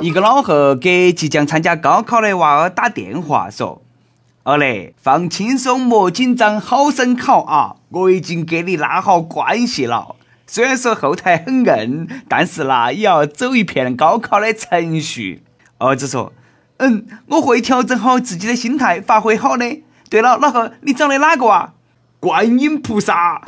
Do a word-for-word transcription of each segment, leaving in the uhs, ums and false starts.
一个老贺给即将参加高考的娃儿打电话说：“儿嘞，放轻松，莫紧张，好生考啊！我已经给你拉好关系了。虽然说后台很硬，但是啦，也要走一遍高考的程序。”儿子说：“嗯，我会调整好自己的心态，发挥好的。对了，老贺，你找的哪个啊？”观音菩萨。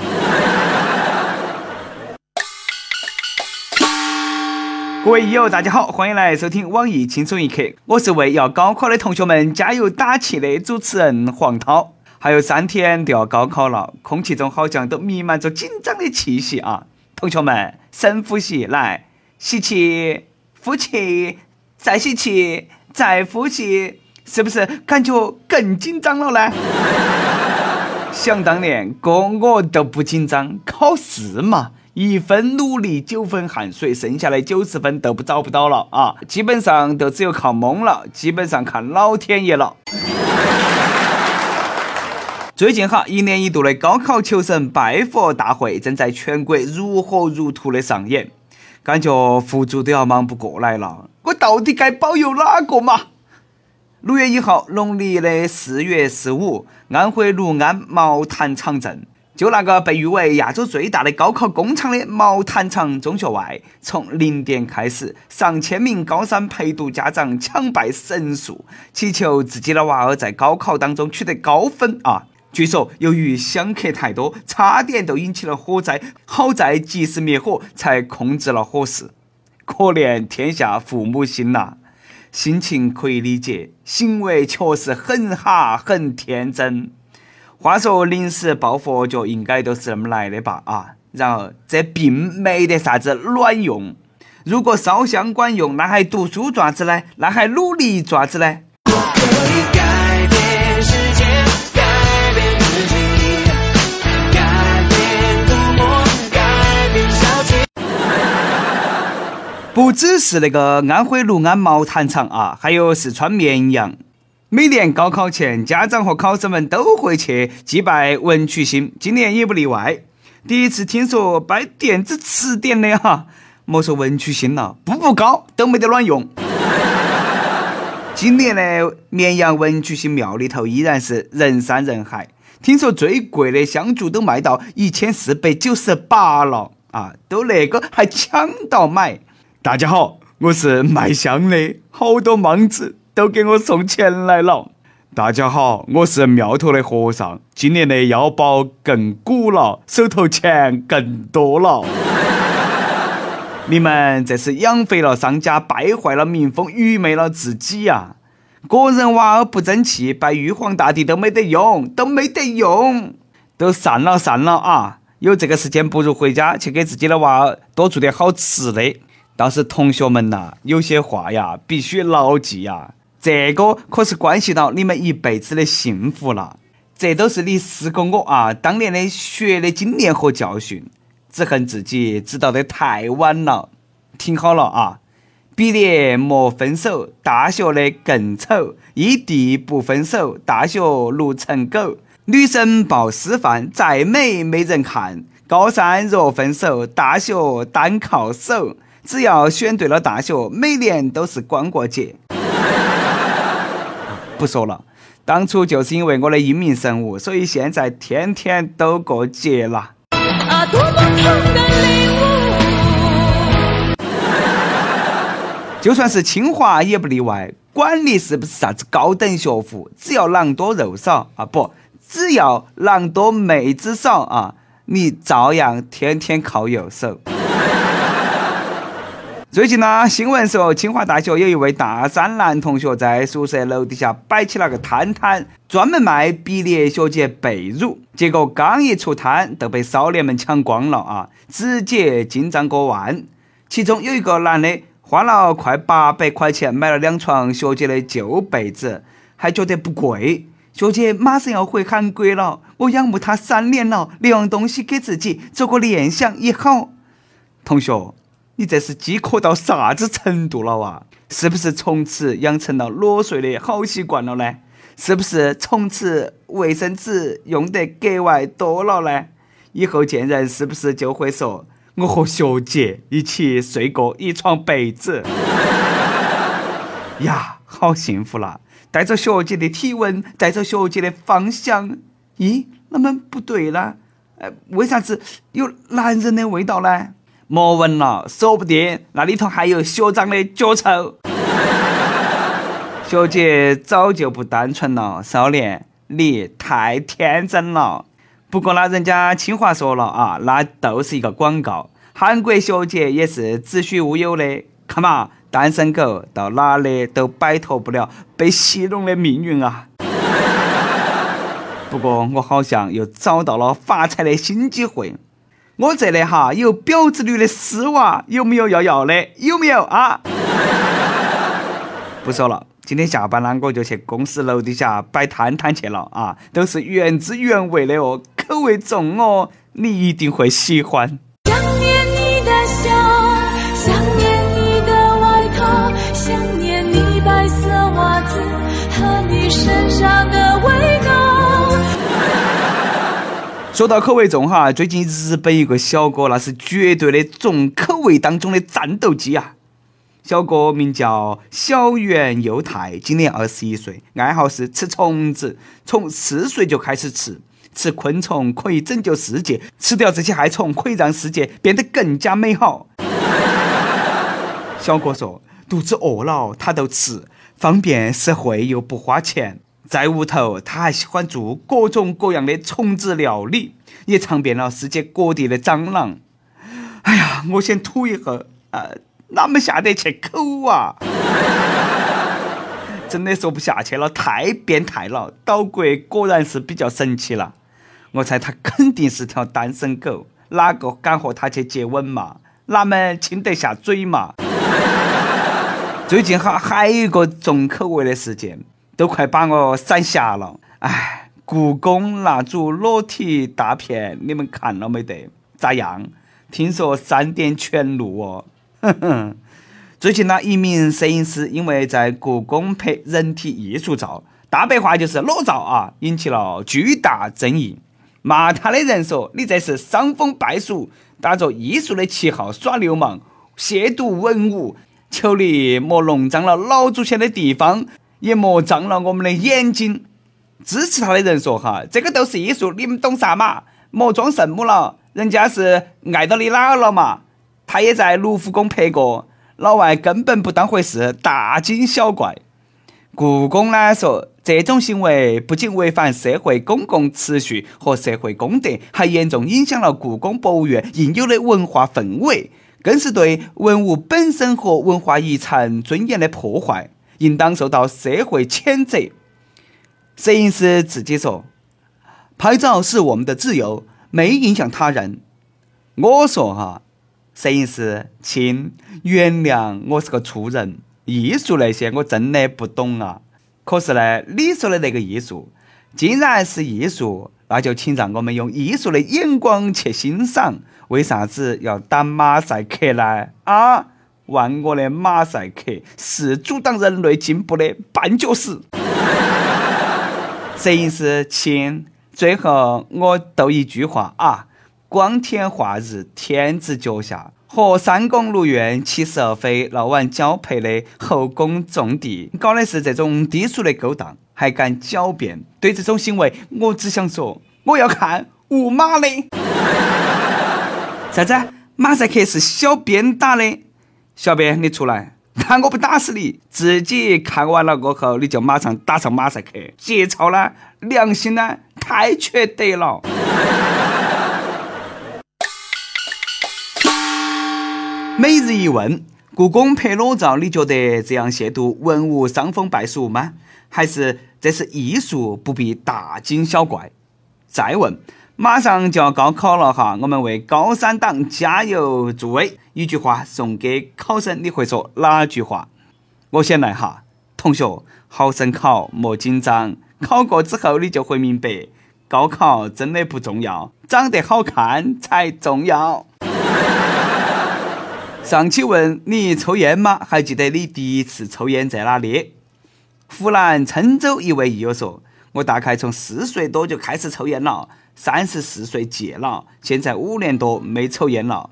各位友，大家好，欢迎来收听网易青春一刻，我是为要高考的同学们加油打气的主持人黄涛。还有三天就要高考了，空气中好像都弥漫着紧张的气息啊！同学们，深呼吸，来，吸气，呼气，再吸气，再呼气，是不是感觉更紧张了呢？想当年，哥我都不紧张，考试嘛。一分努力，九分汗水，剩下的九十分都不找不到了啊！基本上都只有靠蒙了，基本上看老天爷了。最近哈，一年一度的高考求神拜佛大会正在全国如火如荼的上演，感觉佛祖都要忙不过来了。我到底该保佑哪个嘛？六月一号，农历的四月十五，安徽六安毛坦厂镇。就那个被誉为亚洲最大的高考工厂的毛坦厂中学外，从零点开始，上千名高三陪读家长抢拜神树，祈求自己的娃儿在高考当中取得高分啊！据说由于香客太多，差点都引起了火灾，好在及时灭火，才控制了火势。可怜天下父母心呐、啊！心情可以理解，行为确实很哈很天真。话说临时抱佛脚应该都是那么来的吧啊！然而这并没得啥子卵用。如果烧香管用，那还读书爪子呢？那还努力爪子呢？不只是那个安徽六安毛坦厂啊，还有四川绵阳。每年高考前，家长和考生们都会去祭拜文曲星，今年也不例外。第一次听说拜电子词典的哈，莫说文曲星了，步步高都没得卵用。今年的绵阳文曲星庙里头依然是人山人海，听说最贵的香烛都卖到一千四百九十八了啊，都那个还抢到买。大家好，我是卖香的，好多莽子都给我送钱来了。大家好，我是庙头的和尚，今年的腰包更鼓了，手头钱更多了。你们这是养肥了商家，败坏了民风，愚昧了自己呀、啊！个人娃儿不争气，拜玉皇大帝都没得用，都没得用，都散了散了啊！有这个时间，不如回家去给自己的娃儿多做点好吃的。倒是同学们呐、啊，有些话呀，必须牢记呀。这个可是关系到你们一辈子的幸福了，这都是你师哥我啊当年的学的经验和教训，只恨自己知道的太晚了。听好了啊，毕业莫分手，大学的更丑；异地不分手，大学路成狗；女生报师范，再美没人看；高三若分手，大学单靠手。只要选对了大学，每年都是光棍节。不说了，当初就是因为我的英明神武，所以现在天天都过节了啊！多么痛的领悟，就算是清华也不例外。管你是不是啥子高等学府，只要狼多肉少啊，不，只要狼多妹子少啊，你照样天天靠右手。最近呢，新闻说清华大学有一位大三男同学在宿舍楼底下摆起了个摊摊，专门卖毕业学姐被褥，结果刚一出摊都被少年们抢光了啊，直接进账过万。其中有一个男的花了快八百块钱买了两床学姐的旧被子，还觉得不贵。学姐马上要回韩国了，我仰慕她三年了，利用东西给自己做个联想也好。同学，你这是饥渴到啥子程度了啊？是不是从此养成了裸睡的好习惯了呢？是不是从此卫生纸用得格外多了呢？以后见人是不是就会说我和学姐一起睡过一床被子。呀，好幸福啦！带着学姐的体温，带着学姐的芳香。咦，那么不对啦，呃，为啥子有男人的味道呢？莫问了，说不定那里头还有学长的脚臭。学姐早就不单纯了，少年，你太天真了。不过那人家清华说了啊，那都是一个广告。韩国学姐也是子虚乌有的，看嘛，单身狗到哪里都摆脱不了被戏弄的命运啊。不过我好像又找到了发财的新机会。我这里哈有标志绿的丝袜，有没有要要的？有没有啊？不说了，今天下班了，我就去公司楼底下摆摊摊去了啊，都是原汁原味的哦，口味重哦，你一定会喜欢。想念你的笑，想念你的外套，想念你白色袜子和你身上的味道。说到口味重哈，最近日本一个小哥那是绝对的重口味当中的战斗机啊！小哥名叫小原佑太，今年二十一岁，爱好是吃虫子，从四岁就开始吃，吃昆虫可以拯救世界，吃掉这些害虫可以让世界变得更加美好。小哥说，肚子饿了他都吃，方便实惠又不花钱。在屋头，他还喜欢做各种各样的虫子料理，也尝遍了世界各地的蟑螂。哎呀，我先吐一口，啊，哪么下得去口啊？真的说不下去了，太变态了！岛国果然是比较神奇了。我猜他肯定是条单身狗，哪个敢和他去接吻嘛？哪么亲得下嘴嘛？最近哈还有一个重口味的事件。都快把我闪瞎了！哎，故宫那组裸体大片你们看了没得？咋样？听说三点全露哦。哼哼，最近那一名摄影师因为在故宫拍人体艺术照，大白话就是裸照啊，引起了巨大争议。骂他的人说：“你这是伤风败俗，打着艺术的旗号耍流氓，亵渎文物，求你莫弄脏了老祖先的地方。”也莫脏了我们的眼睛。支持他的人说哈，这个都是艺术，你们懂啥嘛？莫装圣母了，人家是爱到你哪了嘛？他也在卢浮宫拍过，老外根本不当回事，大惊小怪。故宫呢说，这种行为不仅违反社会公共秩序和社会公德，还严重影响了故宫博物院应有的文化氛围，更是对文物本身和文化遗产尊严的破坏。应当受到社会谴责。摄影师自己说：“拍照是我们的自由，没影响他人。”我说：“哈，摄影师，请原谅我是个粗人，艺术那些我真的不懂啊。可是呢，你说的那个艺术，既然是艺术，那就请让我们用艺术的眼光去欣赏。为啥子要打马赛克呢？啊？”万恶的马赛克是阻挡人类进步的绊脚石。摄影师亲，最后我斗一句话啊：光天化日，天之脚下，和三宫六院七十二妃老晚交配的后宫重地，搞的是这种低俗的勾当，还敢狡辩？对这种行为，我只想说，我要看无码的。啥子？马赛克是小编打的。小编，你出来！看我不打死你！自己看完了过后，你就马上打上马赛克，节操呢？良心呢？太缺德了！每日一问：故宫拍裸照，你觉得这样亵渎文物、伤风败俗吗？还是这是艺术，不必大惊小怪？再问。马上就要高考了哈，我们为高三党加油助威！一句话送给考生，你会说哪句话？我先来哈，同学，好生考，莫紧张，考过之后你就会明白，高考真的不重要，长得好看才重要。上期问你抽烟吗？还记得你第一次抽烟在哪里？湖南郴州一位益友说，我大概从四岁多就开始抽烟了。三十四岁戒了，现在五年多没抽烟了。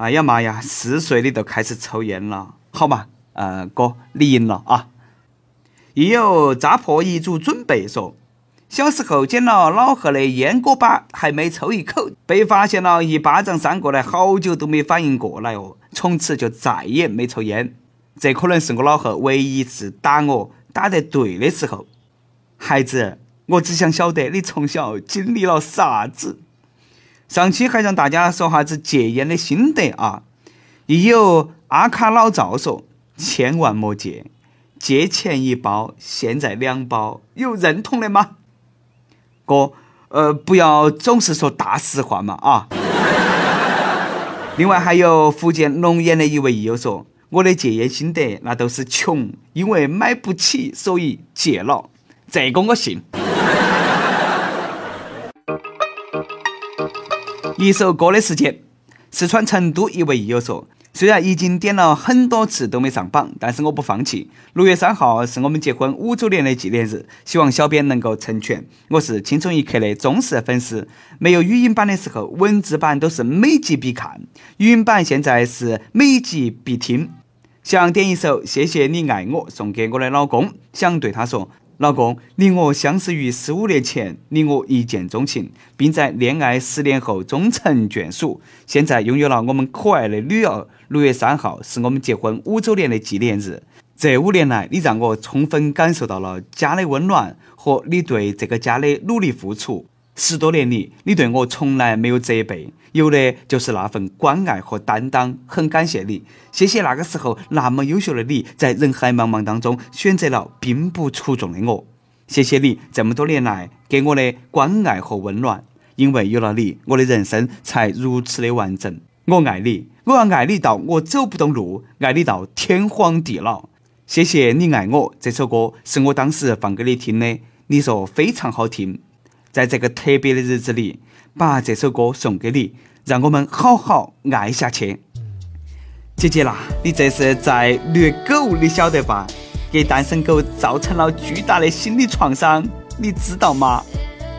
哎呀妈呀，十岁你都开始抽烟了，好嘛，呃，哥，你赢了啊！亦有扎破遗嘱准备说，小时候捡了老贺的烟锅巴，还没抽一口，被发现了一巴掌扇过来，好久都没反应过来哦，从此就再也没抽烟。这可能是我老贺唯一一次打我打得对的时候。孩子，我只想晓得你从小经历了啥子。上期还让大家说哈子戒烟的心得啊，亦有阿卡老赵说，千万莫戒，借钱一包，现在两包，有认同的吗？哥，呃，不要总是说大实话嘛啊。另外还有福建龙岩的一位亦友说，我的戒烟心得那都是穷，因为买不起，所以戒了，这个我信。一首歌的时间，四川成都一位亦友说，虽然已经点了很多次都没上榜，但是我不放弃。六月三号是我们结婚五周年的纪念日，希望小编能够成全。我是青春一刻的忠实粉丝，没有语音版的时候，文字版都是每集必看，语音版现在是每集必听。想点一首《谢谢你爱我》送给我的老公，想对他说，老公，你我相识于十五年前，你我一见钟情，并在恋爱十年后终成眷属。现在拥有了我们可爱的女儿。六月三号是我们结婚五周年的纪念日。这五年来，你让我充分感受到了家的温暖和你对这个家的努力付出。十多年里，你对我从来没有责备，有的就是那份关爱和担当。很感谢你，谢谢那个时候那么优秀的你，在人海茫茫当中选择了并不出众的我。谢谢你这么多年来给我的关爱和温暖，因为有了你，我的人生才如此的完整。我爱你，我要爱你到我走不动路，爱你到天荒地老。谢谢你爱我，这首歌是我当时放给你听的，你说非常好听。在这个特别的日子里，把这首歌送给你，让我们好好爱下去。姐姐啦，你这是在虐狗，你晓得吧？给单身狗造成了巨大的心理创伤，你知道吗？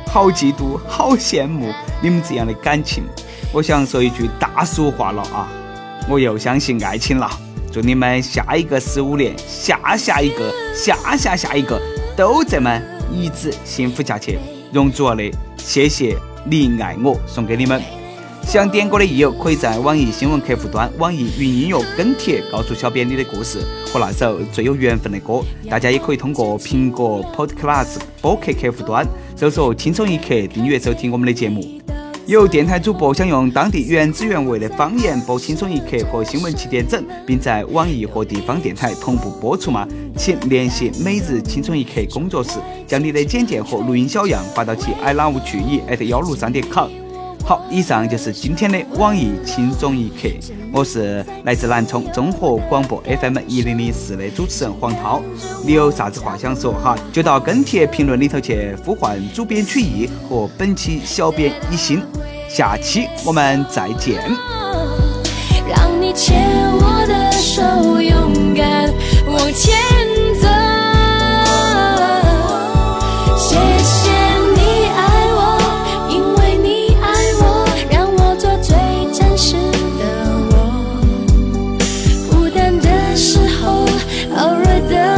好嫉妒，好羡慕你们这样的感情。我想说一句大俗话了啊，我又相信爱情了。祝你们下一个十五年，下下一个，下下下一个，都这么一直幸福下去。容祖儿的《谢谢你爱我》送给你们。想点歌的亦友可以在网易新闻客户端、网易云音乐跟帖告诉小编你的故事和那首最有缘分的歌。大家也可以通过苹果 Podcast 播客客户端搜索轻松一刻订阅收听我们的节目。有电台主播想用当地原汁原味的方言播轻松一刻和新闻七点整，并在网易和地方电台同步播出吗？请联系每日轻松一刻工作室，将你的简介和录音小样发到其 i love q i at 一六三点 com。好，以上就是今天的网易轻松一刻，我是来自南充综合广播 F M 一零零四的主持人黄涛。你有啥子话想说哈，就到跟帖评论里头去呼唤主编曲艺和本期小编一心，下期我们再见。让你牵我的手，勇敢往前走，谢谢你爱我，偶尔的